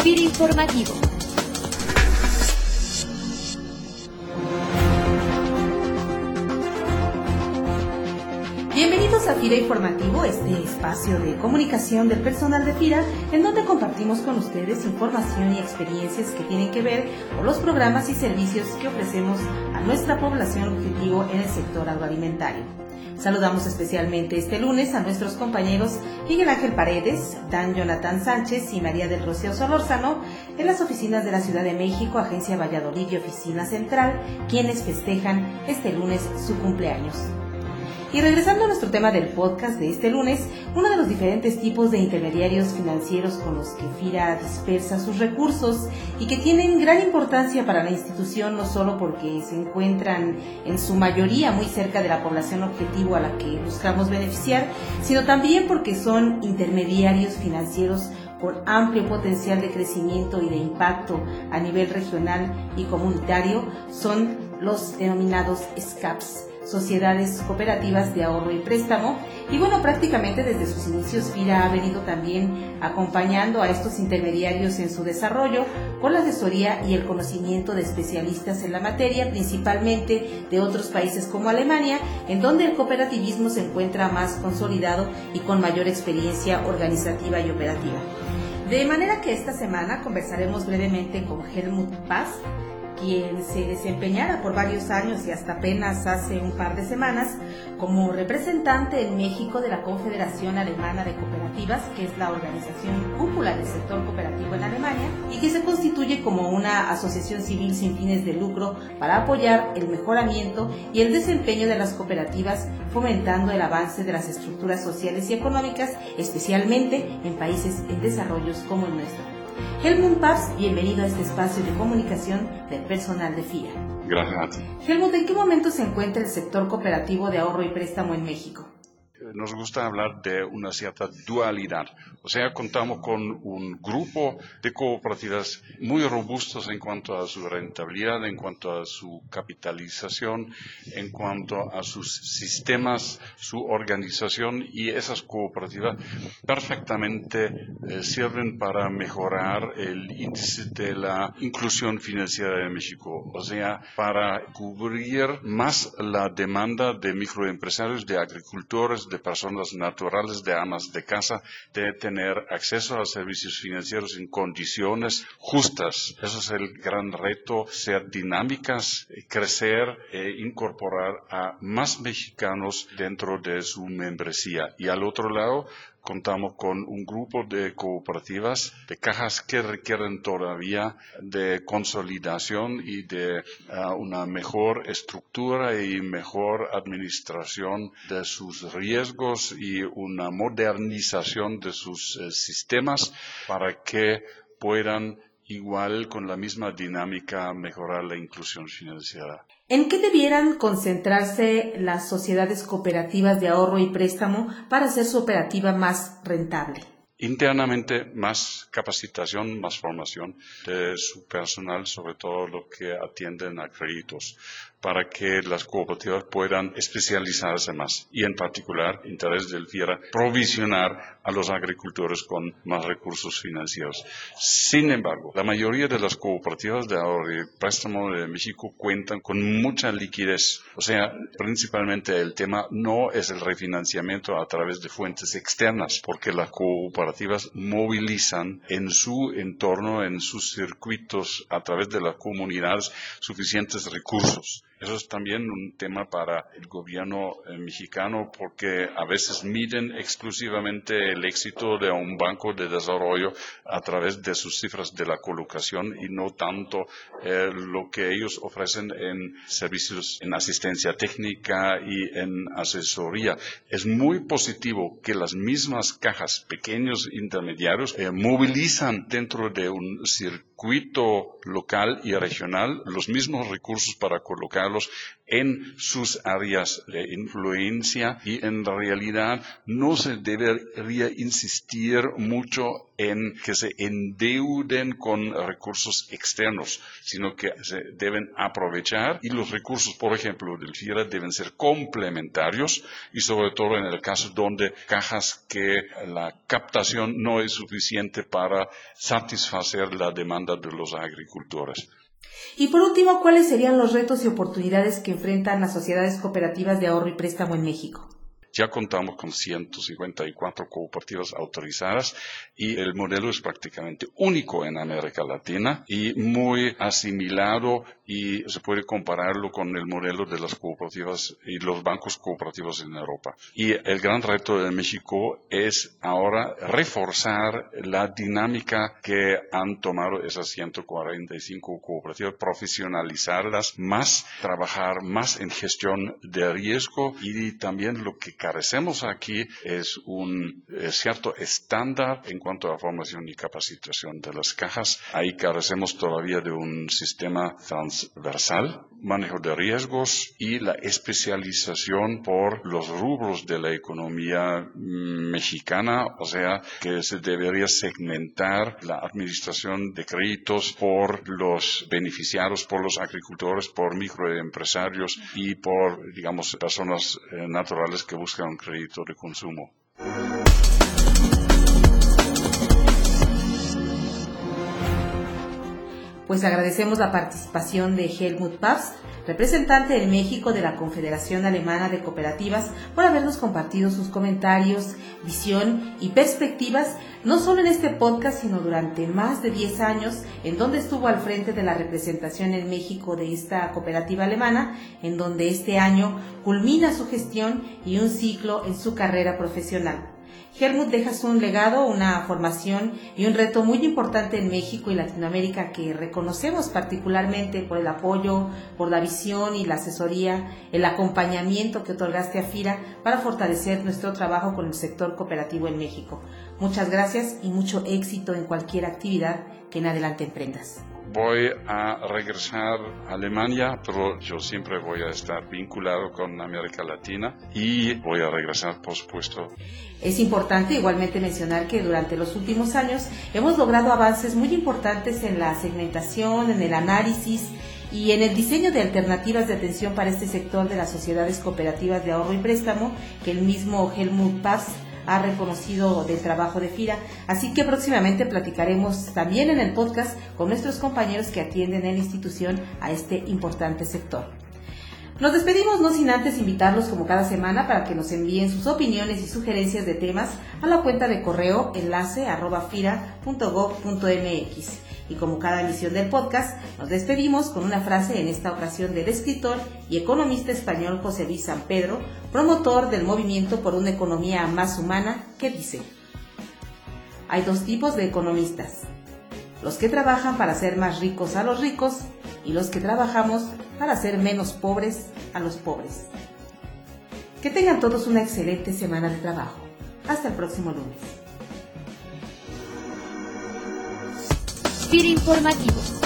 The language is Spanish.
Suspiro informativo. Bienvenidos a FIRA Informativo, este espacio de comunicación del personal de FIRA, en donde compartimos con ustedes información y experiencias que tienen que ver con los programas y servicios que ofrecemos a nuestra población objetivo en el sector agroalimentario. Saludamos especialmente este lunes a nuestros compañeros Miguel Ángel Paredes, Dan Jonathan Sánchez y María del Rocío Solórzano en las oficinas de la Ciudad de México, Agencia Valladolid y Oficina Central, quienes festejan este lunes su cumpleaños. Y regresando a nuestro tema del podcast de este lunes, uno de los diferentes tipos de intermediarios financieros con los que FIRA dispersa sus recursos y que tienen gran importancia para la institución, no solo porque se encuentran en su mayoría muy cerca de la población objetivo a la que buscamos beneficiar, sino también porque son intermediarios financieros con amplio potencial de crecimiento y de impacto a nivel regional y comunitario, son los denominados SCAPs. Sociedades Cooperativas de Ahorro y Préstamo, y bueno, prácticamente desde sus inicios FIRA ha venido también acompañando a estos intermediarios en su desarrollo con la asesoría y el conocimiento de especialistas en la materia, principalmente de otros países como Alemania, en donde el cooperativismo se encuentra más consolidado y con mayor experiencia organizativa y operativa. De manera que esta semana conversaremos brevemente con Helmut Paz, quien se desempeñara por varios años y hasta apenas hace un par de semanas como representante en México de la Confederación Alemana de Cooperativas, que es la organización cúpula del sector cooperativo en Alemania y que se constituye como una asociación civil sin fines de lucro para apoyar el mejoramiento y el desempeño de las cooperativas, fomentando el avance de las estructuras sociales y económicas, especialmente en países en desarrollo como el nuestro. Helmut Paz, bienvenido a este espacio de comunicación del personal de FIRA. Gracias a ti. Helmut, ¿en qué momento se encuentra el sector cooperativo de ahorro y préstamo en México? Nos gusta hablar de una cierta dualidad, o sea, contamos con un grupo de cooperativas muy robustos en cuanto a su rentabilidad, en cuanto a su capitalización, en cuanto a sus sistemas, su organización, y esas cooperativas perfectamente sirven para mejorar el índice de la inclusión financiera de México, o sea, para cubrir más la demanda de microempresarios, de agricultores, de personas naturales, de amas de casa, de tener acceso a servicios financieros en condiciones justas. Eso es el gran reto, ser dinámicas, crecer e incorporar a más mexicanos dentro de su membresía. Y al otro lado, contamos con un grupo de cooperativas, de cajas que requieren todavía de consolidación y de una mejor estructura y mejor administración de sus riesgos y una modernización de sus sistemas para que puedan, igual con la misma dinámica, mejorar la inclusión financiera. ¿En qué debieran concentrarse las sociedades cooperativas de ahorro y préstamo para hacer su operativa más rentable? Internamente, más capacitación, más formación de su personal, sobre todo lo que atienden a créditos, para que las cooperativas puedan especializarse más y, en particular, interés del FIRA, provisionar a los agricultores con más recursos financieros. Sin embargo, la mayoría de las cooperativas de ahorro y préstamo de México cuentan con mucha liquidez. O sea, principalmente el tema no es el refinanciamiento a través de fuentes externas, porque las cooperativas movilizan en su entorno, en sus circuitos, a través de las comunidades, suficientes recursos. Eso es también un tema para el gobierno mexicano, porque a veces miden exclusivamente el éxito de un banco de desarrollo a través de sus cifras de la colocación y no tanto lo que ellos ofrecen en servicios, en asistencia técnica y en asesoría. Es muy positivo que las mismas cajas, pequeños intermediarios, movilizan dentro de un circuito local y regional los mismos recursos para colocar desarrollarlos en sus áreas de influencia, y en realidad no se debería insistir mucho en que se endeuden con recursos externos, sino que se deben aprovechar, y los recursos, por ejemplo, del FIRA deben ser complementarios, y sobre todo en el caso donde cajas que la captación no es suficiente para satisfacer la demanda de los agricultores. Y por último, ¿cuáles serían los retos y oportunidades que enfrentan las sociedades cooperativas de ahorro y préstamo en México? Ya contamos con 154 cooperativas autorizadas y el modelo es prácticamente único en América Latina y muy asimilado, y se puede compararlo con el modelo de las cooperativas y los bancos cooperativos en Europa. Y el gran reto de México es ahora reforzar la dinámica que han tomado esas 145 cooperativas, profesionalizarlas más, trabajar más en gestión de riesgo, y también lo que carecemos aquí es un cierto estándar en cuanto a formación y capacitación de las cajas. Ahí carecemos todavía de un sistema transversal, manejo de riesgos y la especialización por los rubros de la economía mexicana, o sea que se debería segmentar la administración de créditos por los beneficiarios, por los agricultores, por microempresarios y por, digamos, personas naturales que buscan un crédito de consumo. Pues agradecemos la participación de Helmut Paz, representante en México de la Confederación Alemana de Cooperativas, por habernos compartido sus comentarios, visión y perspectivas, no solo en este podcast, sino durante más de 10 años, en donde estuvo al frente de la representación en México de esta cooperativa alemana, en donde este año culmina su gestión y un ciclo en su carrera profesional. Helmut deja un legado, una formación y un reto muy importante en México y Latinoamérica que reconocemos particularmente por el apoyo, por la visión y la asesoría, el acompañamiento que otorgaste a FIRA para fortalecer nuestro trabajo con el sector cooperativo en México. Muchas gracias y mucho éxito en cualquier actividad que en adelante emprendas. Voy a regresar a Alemania, pero yo siempre voy a estar vinculado con América Latina y voy a regresar, por supuesto. Es importante igualmente mencionar que durante los últimos años hemos logrado avances muy importantes en la segmentación, en el análisis y en el diseño de alternativas de atención para este sector de las sociedades cooperativas de ahorro y préstamo, que el mismo Helmut Paz ha reconocido del trabajo de FIRA, así que próximamente platicaremos también en el podcast con nuestros compañeros que atienden en la institución a este importante sector. Nos despedimos no sin antes invitarlos como cada semana para que nos envíen sus opiniones y sugerencias de temas a la cuenta de correo enlace@fira.gov.mx. Y como cada emisión del podcast, nos despedimos con una frase, en esta ocasión del escritor y economista español José Luis San Pedro, promotor del movimiento por una economía más humana, que dice: hay dos tipos de economistas, los que trabajan para hacer más ricos a los ricos y los que trabajamos para hacer menos pobres a los pobres. Que tengan todos una excelente semana de trabajo. Hasta el próximo lunes. FIRA Informativo.